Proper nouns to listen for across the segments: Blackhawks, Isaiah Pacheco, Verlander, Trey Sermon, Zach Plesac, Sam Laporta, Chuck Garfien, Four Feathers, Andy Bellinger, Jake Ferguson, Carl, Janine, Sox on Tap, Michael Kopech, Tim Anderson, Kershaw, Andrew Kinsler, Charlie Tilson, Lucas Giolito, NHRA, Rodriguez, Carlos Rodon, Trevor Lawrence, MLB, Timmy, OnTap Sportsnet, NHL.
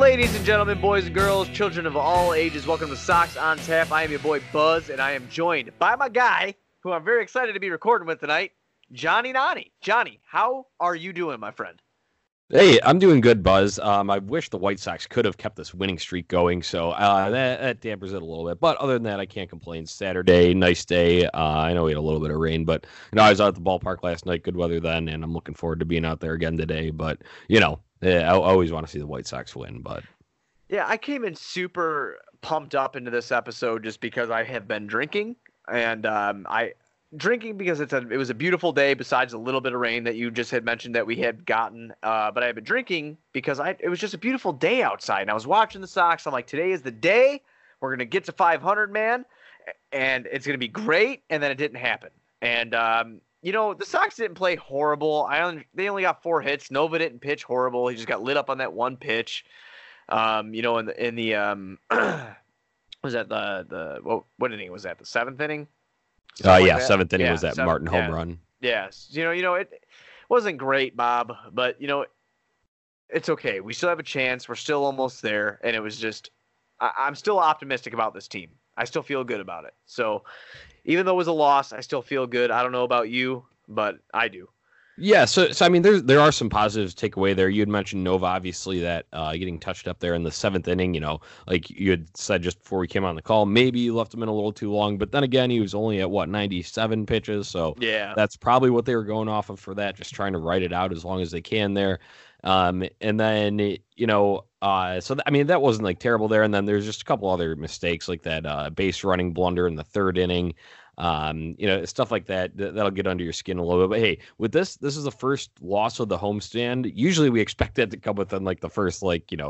Ladies and gentlemen, boys and girls, children of all ages, welcome to Sox on Tap. I am your boy Buzz, and I am joined by my guy, who I'm very excited to be recording with tonight, Johnny Nani. Johnny, how are you doing, my friend? Hey, I'm doing good, Buzz. I wish the White Sox could have kept this winning streak going, so that dampers it a little bit. But other than that, I can't complain. Saturday, nice day. I know we had a little bit of rain, but I was out at the ballpark last night. Good weather then, and I'm looking forward to being out there again today. But I always want to see the White Sox win. But yeah, I came in super pumped up into this episode just because I have been drinking, and drinking because it was a beautiful day besides a little bit of rain that you just had mentioned that we had gotten. But I had been drinking because it was just a beautiful day outside. And I was watching the Sox. I'm like, today is the day. We're going to get to 500, man. And it's going to be great. And then it didn't happen. And, the Sox didn't play horrible. They only got 4 hits. Nova didn't pitch horrible. He just got lit up on that one pitch. Was that what inning was that? The 7th inning? Seventh inning was that Martin home run. Yes. It wasn't great, Bob, but it's okay. We still have a chance. We're still almost there. And it was just, I'm still optimistic about this team. I still feel good about it. So even though it was a loss, I still feel good. I don't know about you, but I do. Yeah, so I mean, there are some positives to take away there. You had mentioned Nova, obviously, that getting touched up there in the 7th inning, like you had said just before we came on the call, maybe you left him in a little too long. But then again, he was only at, 97 pitches. So yeah, that's probably what they were going off of for that, just trying to write it out as long as they can there. That wasn't like terrible there. And then there's just a couple other mistakes like that base running blunder in the 3rd inning. Stuff like that, that'll get under your skin a little bit. But hey, with this is the first loss of the homestand. Usually we expect that to come within like the first,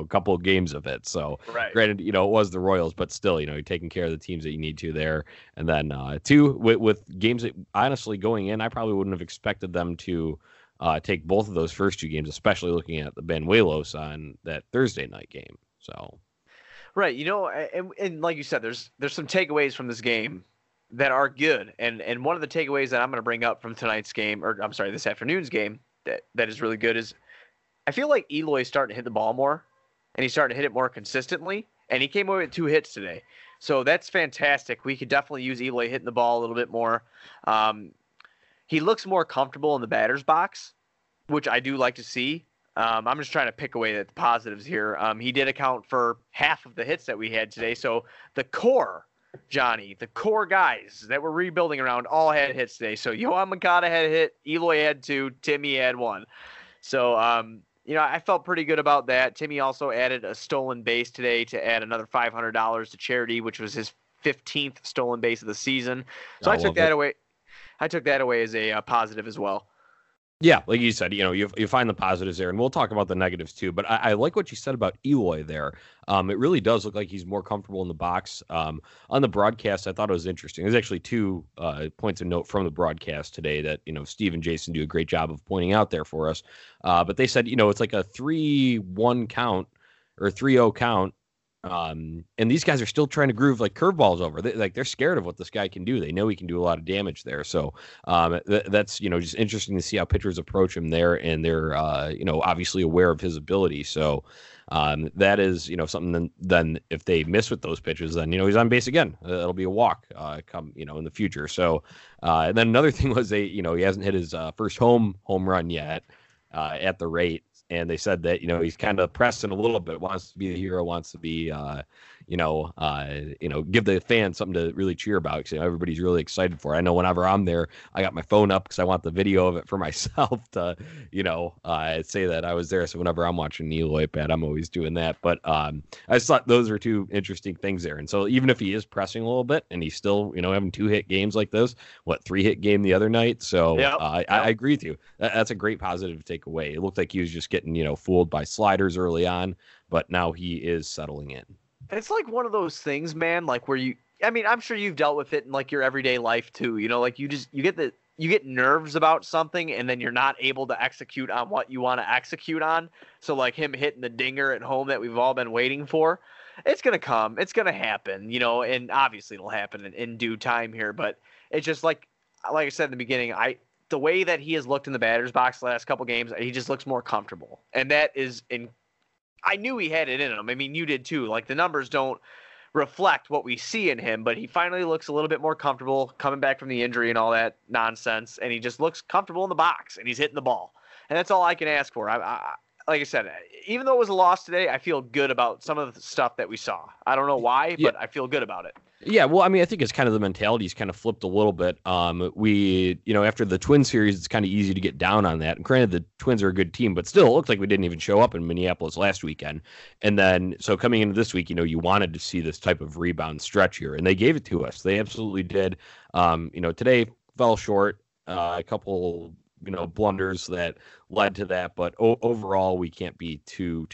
couple of games of it. So right. Granted, it was the Royals, but still, you're taking care of the teams that you need to there. And then two, with games that honestly going in, I probably wouldn't have expected them to take both of those first two games, especially looking at the Bañuelos on that Thursday night game. So. Right. And like you said, there's some takeaways from this game that are good. And one of the takeaways that I'm going to bring up from tonight's game, or I'm sorry, this afternoon's game that is really good is I feel like Eloy's starting to hit the ball more, and he's starting to hit it more consistently, and he came away with 2 hits today. So that's fantastic. We could definitely use Eloy hitting the ball a little bit more. He looks more comfortable in the batter's box, which I do like to see. I'm just trying to pick away at the positives here. He did account for half of the hits that we had today. So the core, Johnny, the core guys that we're rebuilding around all had hits today. So Yohan Moncada had a hit, Eloy had 2, Timmy had 1. So, I felt pretty good about that. Timmy also added a stolen base today to add another $500 to charity, which was his 15th stolen base of the season. So I took that away as a positive as well. Yeah, like you said, you find the positives there, and we'll talk about the negatives too. But I like what you said about Eloy there. It really does look like he's more comfortable in the box. On the broadcast, I thought it was interesting. There's actually 2 points of note from the broadcast today that Steve and Jason do a great job of pointing out there for us. But they said it's like a 3-1 count or 3-0 count. And these guys are still trying to groove like curveballs over. They're scared of what this guy can do. They know he can do a lot of damage there. So that's just interesting to see how pitchers approach him there, and they're obviously aware of his ability. So that is something. Then if they miss with those pitches, then he's on base again. It'll be a walk come in the future. So and then another thing was he hasn't hit his first home run yet at the rate. And they said that, he's kind of pressing a little bit, wants to be the hero, wants to be, give the fans something to really cheer about, because everybody's really excited for it. I know whenever I'm there, I got my phone up because I want the video of it for myself to, say that I was there. So whenever I'm watching Eloy bat, I'm always doing that. But I just thought those were 2 interesting things there. And so even if he is pressing a little bit, and he's still, having 2 hit games like this, 3-hit game the other night. So yep. I agree with you. That's a great positive takeaway. It looked like he was just getting fooled by sliders early on, but now he is settling in. It's like one of those things, man, like where I'm sure you've dealt with it in like your everyday life too, like you get nerves about something, and then you're not able to execute on what you want to execute on. So like him hitting the dinger at home that we've all been waiting for, it's gonna come, it's gonna happen, and obviously it'll happen in due time here. But it's just like I said in the beginning, the way that he has looked in the batter's box the last couple games, he just looks more comfortable. And that is in I knew he had it in him. I mean, you did too. Like, the numbers don't reflect what we see in him, but he finally looks a little bit more comfortable coming back from the injury and all that nonsense, and he just looks comfortable in the box, and he's hitting the ball. And that's all I can ask for. I like I said, even though it was a loss today, I feel good about some of the stuff that we saw. I don't know why, but I feel good about it. Yeah, well, I mean, I think it's kind of the mentality's kind of flipped a little bit. After the Twins series, it's kind of easy to get down on that. And granted, the Twins are a good team, but still, it looked like we didn't even show up in Minneapolis last weekend. And then, so coming into this week, you wanted to see this type of rebound stretch here, and they gave it to us. They absolutely did. Today fell short. A couple, blunders that led to that, but overall, we can't be too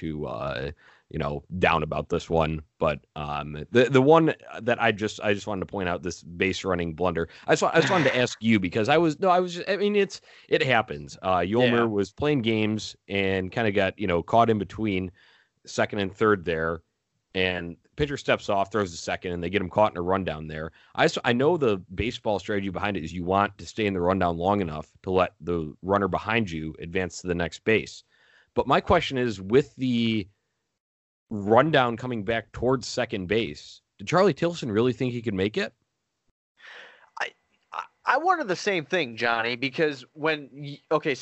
down about this one. But the one that I just wanted to point out, this base running blunder. I just wanted to ask you because it happens. Yolmer was playing games and kind of got caught in between second and third there, and pitcher steps off, throws a second, and they get him caught in a rundown there. I know the baseball strategy behind it is you want to stay in the rundown long enough to let the runner behind you advance to the next base. But my question is, with the rundown coming back towards second base, did Charlie Tilson really think he could make it? I wonder the same thing, Johnny, because when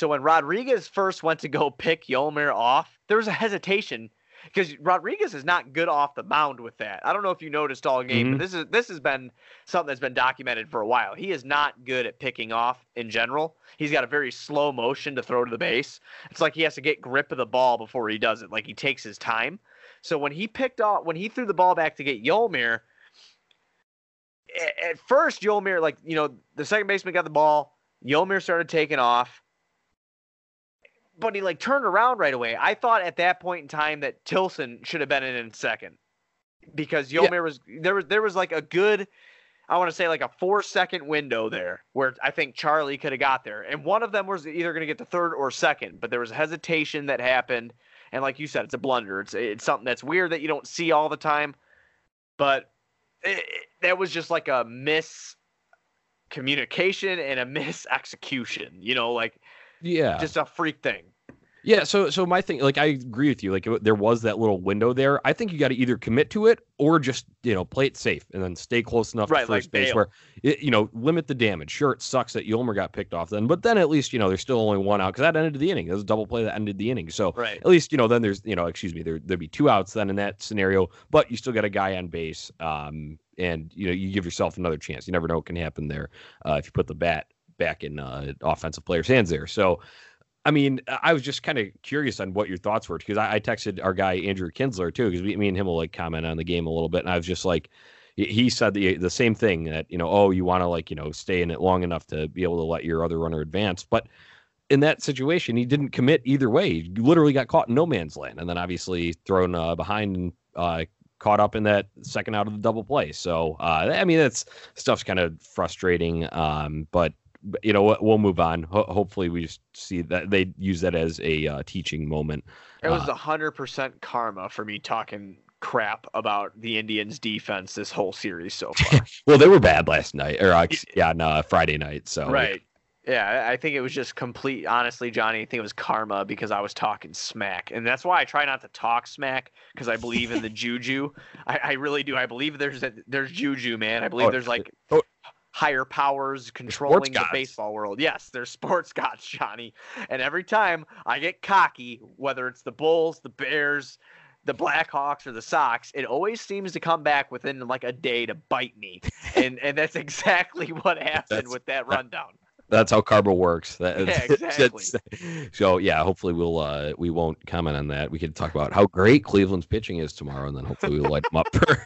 Rodriguez first went to go pick Yolmer off, there was a hesitation because Rodriguez is not good off the mound with that. I don't know if you noticed all game, but this has been something that's been documented for a while. He is not good at picking off in general. He's got a very slow motion to throw to the base. It's like he has to get grip of the ball before he does it. Like, he takes his time. So when he threw the ball back to get Yolmer, at first Yolmer, the second baseman got the ball. Yolmer started taking off, but he turned around right away. I thought at that point in time that Tilson should have been in second because Yolmer was there was a good, I want to say a 4-second window there where I think Charlie could have got there, and one of them was either going to get to third or second, but there was hesitation that happened. And like you said, it's a blunder. It's something that's weird that you don't see all the time. But that was just a miscommunication and a misexecution. Just a freak thing. Yeah, so my thing, I agree with you. There was that little window there. I think you got to either commit to it or just, play it safe and then stay close enough to first base where, limit the damage. Sure, it sucks that Yolmer got picked off then, but then at least, there's still only one out because that ended the inning. That was a double play that ended the inning. So at least, then there's, there'd be two outs then in that scenario, but you still got a guy on base. And, you give yourself another chance. You never know what can happen there if you put the bat back in offensive players' hands there. So, I mean, I was just kind of curious on what your thoughts were because I texted our guy, Andrew Kinsler, too, because me and him will comment on the game a little bit. And I was just he said the same thing that, you want to stay in it long enough to be able to let your other runner advance. But in that situation, he didn't commit either way. He literally got caught in no man's land and then obviously thrown behind and caught up in that second out of the double play. So, I mean, that's stuff's kind of frustrating, but you know what? We'll move on. Hopefully, we just see that they use that as a teaching moment. It was 100% karma for me talking crap about the Indians' defense this whole series so far. Well, they were bad last night, or Friday night. So right, yeah, I think it was just complete. Honestly, Johnny, I think it was karma because I was talking smack, and that's why I try not to talk smack because I believe in the juju. I really do. I believe there's juju, man. I believe higher powers controlling the baseball world. Yes, they're sports gods, Johnny. And every time I get cocky, whether it's the Bulls, the Bears, the Blackhawks, or the Sox, it always seems to come back within a day to bite me. And that's exactly what happened with that rundown. That's how karma works. Exactly. So yeah, hopefully we won't comment on that. We could talk about how great Cleveland's pitching is tomorrow, and then hopefully we'll light them up for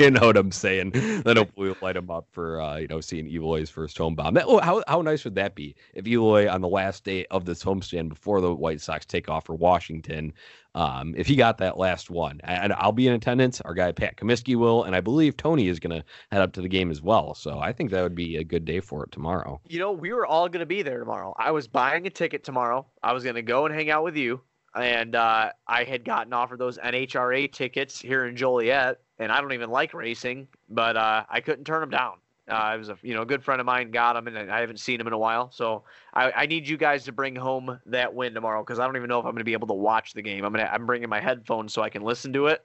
you know what I'm saying. Then hopefully we'll light them up for seeing Eloy's first home bomb. How nice would that be if Eloy on the last day of this homestand before the White Sox take off for Washington, if he got that last one? And I'll be in attendance. Our guy Pat Comiskey will, and I believe Tony is going to head up to the game as well. So I think that would be a good day for it tomorrow. We were all going to be there tomorrow. I was buying a ticket tomorrow. I was going to go and hang out with you. And I had gotten offered those NHRA tickets here in Joliet. And I don't even like racing, but I couldn't turn them down. It was a good friend of mine got him, and I haven't seen him in a while. So I need you guys to bring home that win tomorrow, because I don't even know if I'm going to be able to watch the game. I'm bringing my headphones so I can listen to it.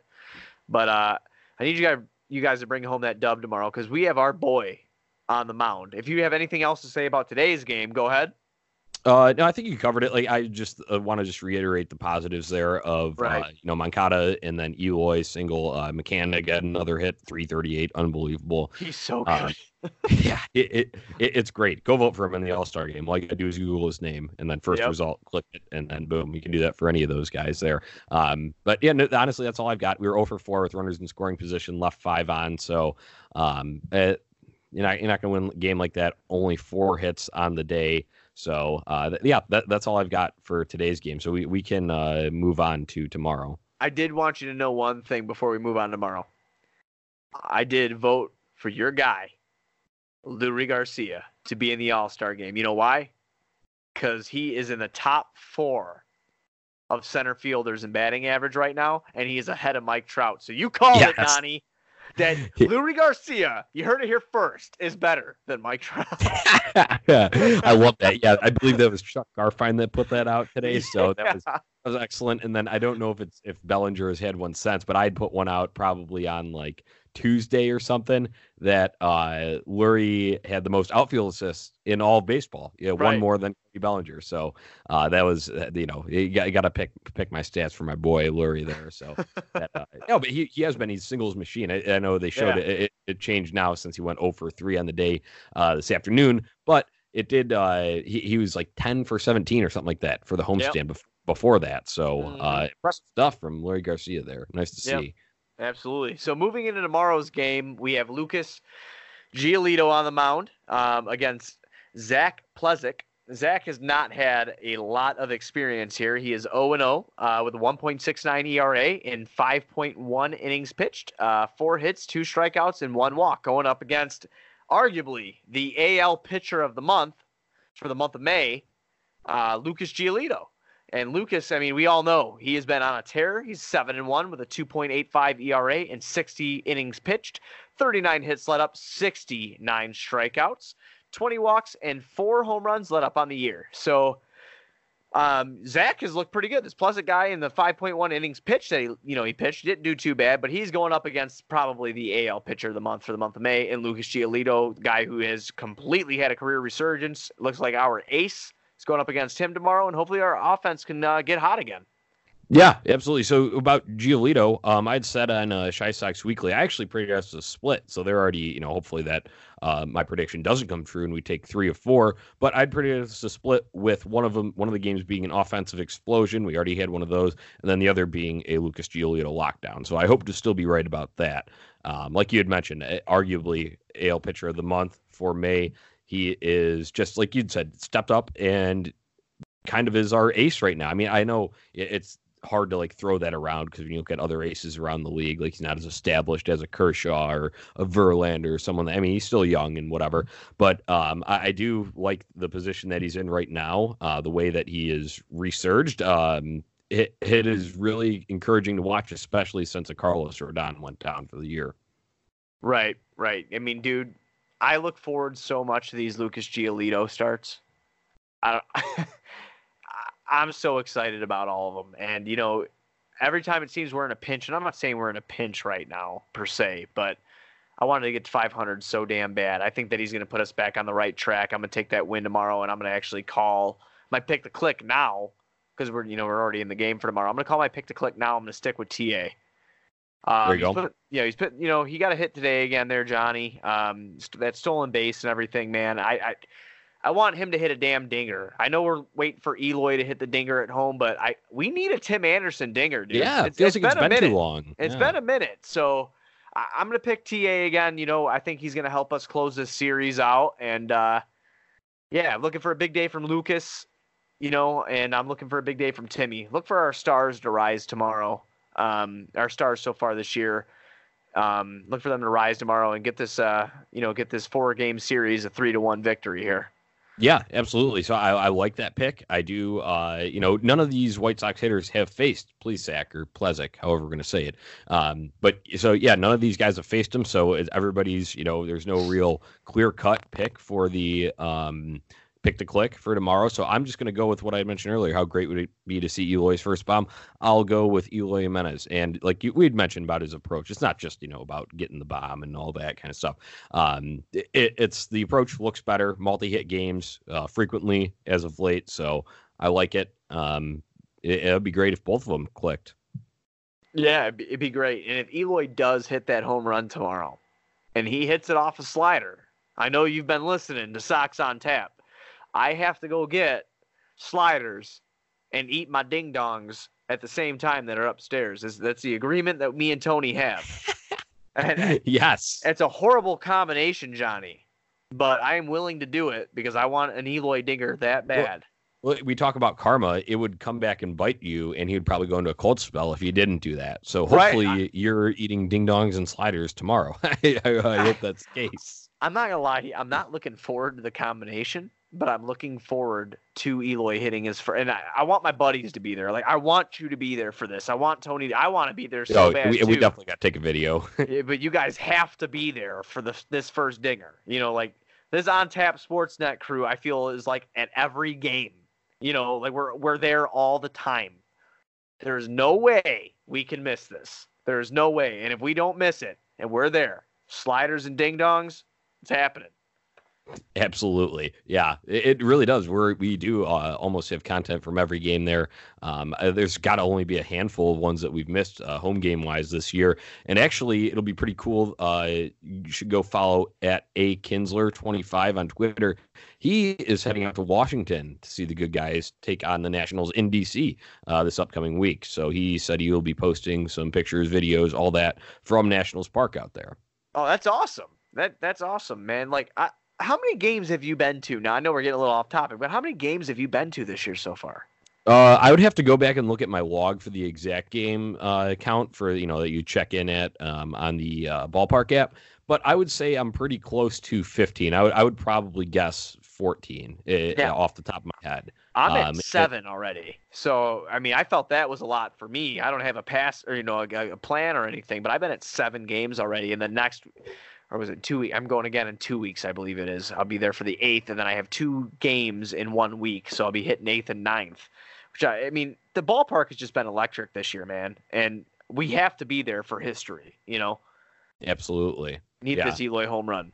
But I need you guys to bring home that dub tomorrow, because we have our boy on the mound. If you have anything else to say about today's game, go ahead. No, I think you covered it. Like, I just want to just reiterate the positives there of, right. Moncada, and then Eloy single, McCann got another hit, 338. Unbelievable. He's so good. Yeah, it's great. Go vote for him in the All-Star game. All you gotta do is Google his name and then first result, click it, and then boom, you can do that for any of those guys there. But yeah, no, honestly, that's all I've got. We were 0-for-4 with runners in scoring position, left 5 on. So, you're not gonna win a game like that. Only 4 hits on the day. So, that's all I've got for today's game. So we can move on to tomorrow. I did want you to know one thing before we move on tomorrow. I did vote for your guy, Lurie Garcia, to be in the All-Star game. You know why? Because he is in the top 4 of center fielders in batting average right now, and he is ahead of Mike Trout. So you called it, Nani. That Lurie Garcia, you heard it here first, is better than Mike Trout. I love that. Yeah, I believe that was Chuck Garfien that put that out today. So that was excellent. And then I don't know if Bellinger has had one since, but I'd put one out probably on like Tuesday or something that Lurie had the most outfield assists in all of baseball. Yeah, right. One more than Bellinger. So that was you got to pick my stats for my boy Lurie there. So but he has been a singles machine. I know they showed it changed now since he went 0-for-3 on the day this afternoon, but it did. He was like 10-for-17 or something like that for the homestand before that. So impressive stuff from Lurie Garcia there. Nice to see. Absolutely. So moving into tomorrow's game, we have Lucas Giolito on the mound against Zach Plesac. Zach has not had a lot of experience here. He is 0-0 with a 1.69 ERA in 5.1 innings pitched, 4 hits, 2 strikeouts, and 1 walk, going up against arguably the AL pitcher of the month for the month of May, Lucas Giolito. And Lucas, we all know he has been on a tear. He's 7-1 with a 2.85 ERA and 60 innings pitched, 39 hits let up, 69 strikeouts, 20 walks, and 4 home runs let up on the year. So Zach has looked pretty good. This Plesac guy in the 5.1 innings pitch that he pitched didn't do too bad, but he's going up against probably the AL pitcher of the month for the month of May, and Lucas Giolito, the guy who has completely had a career resurgence, looks like our ace. It's going up against him tomorrow, and hopefully our offense can get hot again. Yeah, absolutely. So about Giolito, I'd said on Shy Sox Weekly, I actually predicted a split. So they're already, hopefully that my prediction doesn't come true and we take 3 of 4. But I'd predicted a split with one of the games being an offensive explosion. We already had one of those, and then the other being a Lucas Giolito lockdown. So I hope to still be right about that. Like you had mentioned, arguably AL pitcher of the month for May. He is just, like you'd said, stepped up and kind of is our ace right now. I know it's hard to like throw that around because when you look at other aces around the league, like he's not as established as a Kershaw or a Verlander or someone. He's still young and whatever. But I do like the position that he's in right now, the way that he is resurged. It is really encouraging to watch, especially since a Carlos Rodon went down for the year. Right. Dude. I look forward so much to these Lucas Giolito starts. I'm so excited about all of them. And, every time it seems we're in a pinch, and I'm not saying we're in a pinch right now per se, but I wanted to get to 500 so damn bad. I think that he's going to put us back on the right track. I'm going to take that win tomorrow, and I'm going to actually call my pick to click now because we're already in the game for tomorrow. I'm going to call my pick to click now. I'm going to stick with TA. There you go. He got a hit today again there, Johnny. That stolen base and everything, man. I want him to hit a damn dinger. I know we're waiting for Eloy to hit the dinger at home, but we need a Tim Anderson dinger, dude. Yeah, it's been too long. It's been a minute. So I'm gonna pick TA again. I think he's gonna help us close this series out. And looking for a big day from Lucas. And I'm looking for a big day from Timmy. Look for our stars to rise tomorrow. Our stars so far this year, look for them to rise tomorrow and get this 4-game series, a 3-1 victory here. Yeah, absolutely. So I like that pick. I do. You know, none of these White Sox hitters have faced Plesac or Plesac, however we're going to say it. But so, yeah, none of these guys have faced him. So everybody's, you know, there's no real clear cut pick for the pick to click for tomorrow. So I'm just going to go with what I mentioned earlier. How great would it be to see Eloy's first bomb? I'll go with Eloy Jimenez. And like we had mentioned about his approach, it's not just, you know, about getting the bomb and all that kind of stuff. It's the approach looks better, multi-hit games frequently as of late. So I like it. It would be great if both of them clicked. Yeah, it'd be great. And if Eloy does hit that home run tomorrow and he hits it off a slider, I know you've been listening to Sox on Tap. I have to go get sliders and eat my ding-dongs at the same time that are upstairs. That's the agreement that me and Tony have. And yes. It's a horrible combination, Johnny, but I am willing to do it because I want an Eloy dinger that bad. Well, we talk about karma. It would come back and bite you, and he would probably go into a cold spell if you didn't do that. So hopefully you're eating ding-dongs and sliders tomorrow. I hope that's the case. I'm not going to lie to you. I'm not looking forward to the combination. But I'm looking forward to Eloy hitting his first. And I want my buddies to be there. Like, I want you to be there for this. I want Tony. I want to be there so bad, we definitely got to take a video. Yeah, but you guys have to be there for this first dinger. You know, like, this OnTap Sportsnet crew, I feel, is, like, at every game. You know, like, we're there all the time. There's no way we can miss this. There's no way. And if we don't miss it, and we're there, sliders and ding-dongs, it's happening. Absolutely. Yeah, it really does. We do almost have content from every game there. There's got to only be a handful of ones that we've missed home game wise this year. And actually, it'll be pretty cool. You should go follow at @kinsler25 on Twitter. He is heading out to Washington to see the good guys take on the Nationals in D.C. This upcoming week. So he said he will be posting some pictures, videos, all that from Nationals Park out there. Oh, that's awesome. That's awesome, man. Like, how many games have you been to? Now, I know we're getting a little off topic, but how many games have you been to this year so far? I would have to go back and look at my log for the exact game count for, you know, that you check in at on the ballpark app. But I would say I'm pretty close to 15. I would probably guess 14 off the top of my head. I'm at 7 already. So, I mean, I felt that was a lot for me. I don't have a pass or, you know, a plan or anything, but I've been at 7 games already. And the next... Or was it 2 weeks? I'm going again in 2 weeks, I believe it is. I'll be there for the 8th, and then I have 2 games in 1 week, so I'll be hitting 8th and 9th. Which I mean, the ballpark has just been electric this year, man. And we have to be there for history, you know? Absolutely. Need this Eloy home run.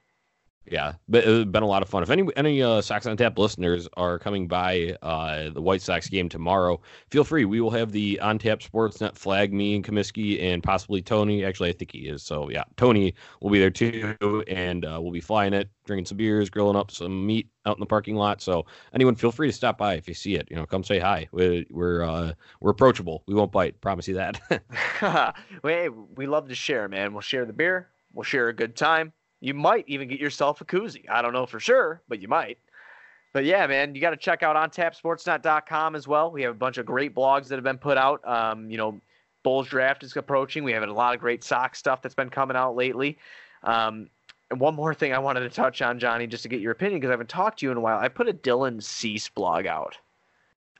Yeah, but it's been a lot of fun. If any Sox on Tap listeners are coming by the White Sox game tomorrow, feel free. We will have the On Tap Sportsnet flag, me and Comiskey, and possibly Tony. Actually, I think he is. So, yeah, Tony will be there, too, and we'll be flying it, drinking some beers, grilling up some meat out in the parking lot. So, anyone, feel free to stop by if you see it. You know, come say hi. We're approachable. We won't bite. Promise you that. Hey, we love to share, man. We'll share the beer. We'll share a good time. You might even get yourself a koozie. I don't know for sure, but you might. But, yeah, man, you got to check out OnTapSportsNet.com as well. We have a bunch of great blogs that have been put out. You know, Bulls Draft is approaching. We have a lot of great Sox stuff that's been coming out lately. And one more thing I wanted to touch on, Johnny, just to get your opinion, because I haven't talked to you in a while. I put a Dylan Cease blog out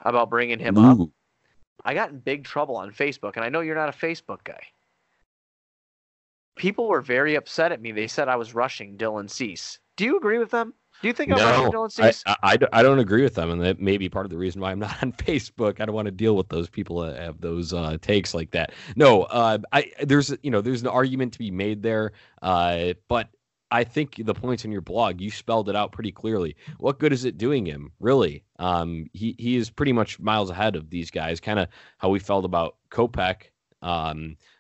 about bringing him up. I got in big trouble on Facebook, and I know you're not a Facebook guy. People were very upset at me. They said I was rushing Dylan Cease. Do you agree with them? Do you think I'm rushing Dylan Cease? I don't agree with them, and that may be part of the reason why I'm not on Facebook. I don't want to deal with those people that have those takes like that. No, there's an argument to be made there, but I think the points in your blog, you spelled it out pretty clearly. What good is it doing him, really? He is pretty much miles ahead of these guys, kind of how we felt about Kopech.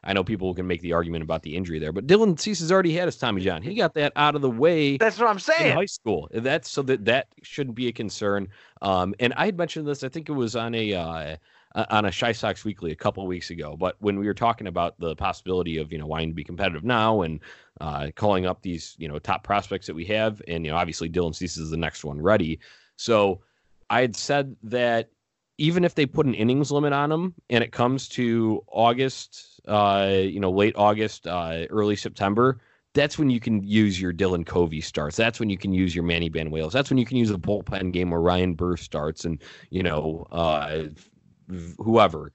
I know people can make the argument about the injury there, but Dylan Cease has already had his Tommy John. He got that out of the way. That's what I'm saying. In high school. That's so that shouldn't be a concern. And I had mentioned this, I think it was on a Shy Sox Weekly a couple of weeks ago, but when we were talking about the possibility of, you know, wanting to be competitive now and calling up these, you know, top prospects that we have. And, you know, obviously Dylan Cease is the next one ready. So I had said that, even if they put an innings limit on him and it comes to August, late August, early September, That's when you can use your Dylan Covey starts. That's when you can use your Manny Bañuelos. That's when you can use the bullpen game where Ryan Burr starts and, you know, whoever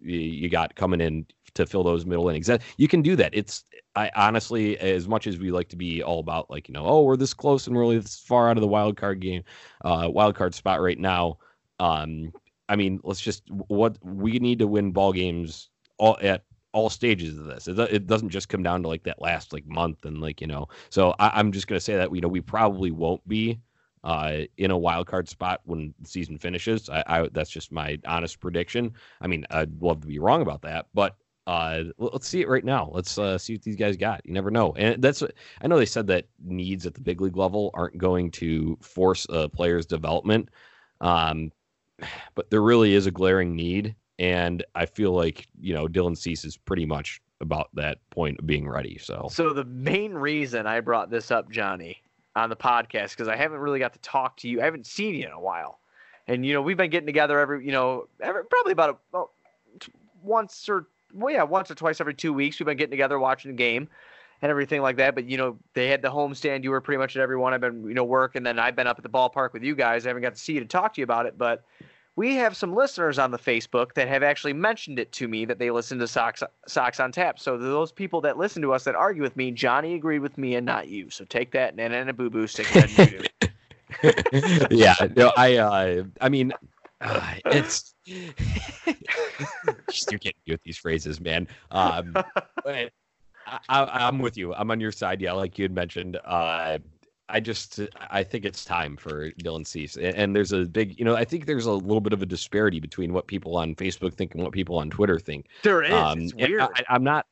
you got coming in to fill those middle innings. You can do that. It's, I honestly, as much as we like to be all about like, you know, oh, we're this close and we're really this far out of the wild card game, wild card spot right now. I mean, let's just, what we need to win ball games all at all stages of this. It doesn't just come down to like that last like month and like, you know, so I'm just going to say that, you know, we probably won't be in a wild card spot when the season finishes. I that's just my honest prediction. I mean, I'd love to be wrong about that, but let's see it right now. Let's see what these guys got. You never know. And that's what, I know they said that needs at the big league level aren't going to force a player's development. But there really is a glaring need. And I feel like, you know, Dylan Cease is pretty much about that point of being ready. So the main reason I brought this up, Johnny, on the podcast, because I haven't really got to talk to you. I haven't seen you in a while. And, you know, we've been getting together probably about once or twice every 2 weeks. We've been getting together, watching the game and everything like that. But, you know, they had the homestand. You were pretty much at every one. I've been, you know, work. And then I've been up at the ballpark with you guys. I haven't got to see you to talk to you about it, but we have some listeners on the Facebook that have actually mentioned it to me that they listen to Sox on Tap. So those people that listen to us that argue with me, Johnny agreed with me and not you. So take that, Nana and a boo-boo, stick it on you. Yeah, no, I mean, it's you're getting me with these phrases, man. But I'm with you. I'm on your side. Yeah, like you had mentioned, I think it's time for Dylan Cease. And there's a big, you know, I think there's a little bit of a disparity between what people on Facebook think and what people on Twitter think. There is. It's weird. I'm not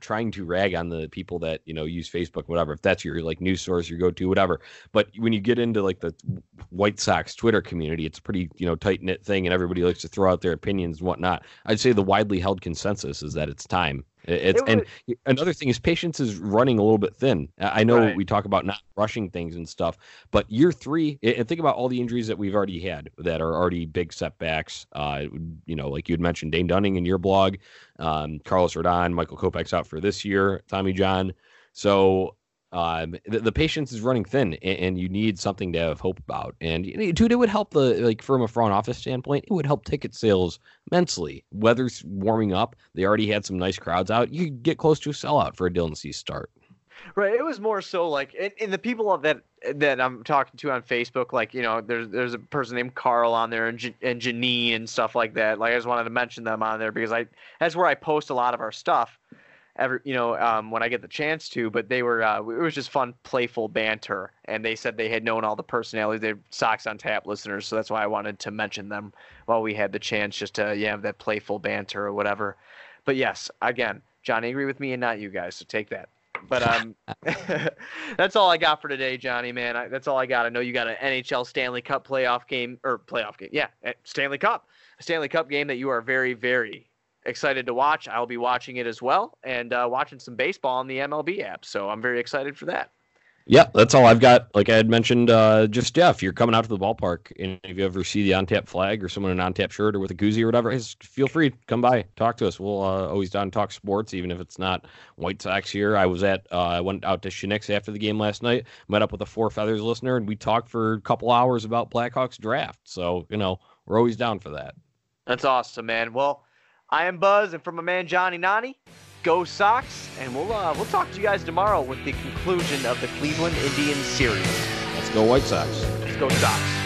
trying to rag on the people that, you know, use Facebook, whatever, if that's your like news source, your go-to, whatever. But when you get into like the White Sox Twitter community, it's a pretty, you know, tight knit thing and everybody likes to throw out their opinions and whatnot. I'd say the widely held consensus is that it's time. And another thing is patience is running a little bit thin. I know right. We talk about not rushing things and stuff, but year three, and think about all the injuries that we've already had that are already big setbacks. You know, like you had mentioned Dane Dunning in your blog, Carlos Rodon, Michael Kopech out for this year, Tommy John. So the patience is running thin and you need something to have hope about. And dude, it would help from a front office standpoint, it would help ticket sales immensely. Weather's warming up. They already had some nice crowds out. You could get close to a sellout for a Dylan Cease start. Right. It was more so like, and the people that I'm talking to on Facebook, like, you know, there's a person named Carl on there and Janine and stuff like that. Like I just wanted to mention them on there because that's where I post a lot of our stuff. When I get the chance to, but they were, it was just fun, playful banter. And they said they had known all the personalities, they're Sox on Tap listeners. So that's why I wanted to mention them while we had the chance just to, have that playful banter or whatever. But yes, again, Johnny agree with me and not you guys. So take that. But, that's all I got for today, Johnny, man. That's all I got. I know you got an NHL Stanley Cup playoff game. Yeah. Stanley Cup game that you are very, very excited to watch. I'll be watching it as well and watching some baseball on the MLB app. So I'm very excited for that. Yeah, that's all I've got. Like I had mentioned, if you're coming out to the ballpark and if you ever see the OnTap flag or someone in an OnTap shirt or with a koozie or whatever, just feel free to come by, talk to us. We'll always down talk sports, even if it's not White Sox here. I went out to Shinnex after the game last night, met up with a Four Feathers listener, and we talked for a couple hours about Blackhawks draft. So, you know, we're always down for that. That's awesome, man. Well, I am Buzz, and from my man Johnny Nani, go Sox, and we'll talk to you guys tomorrow with the conclusion of the Cleveland Indians series. Let's go White Sox. Let's go Sox.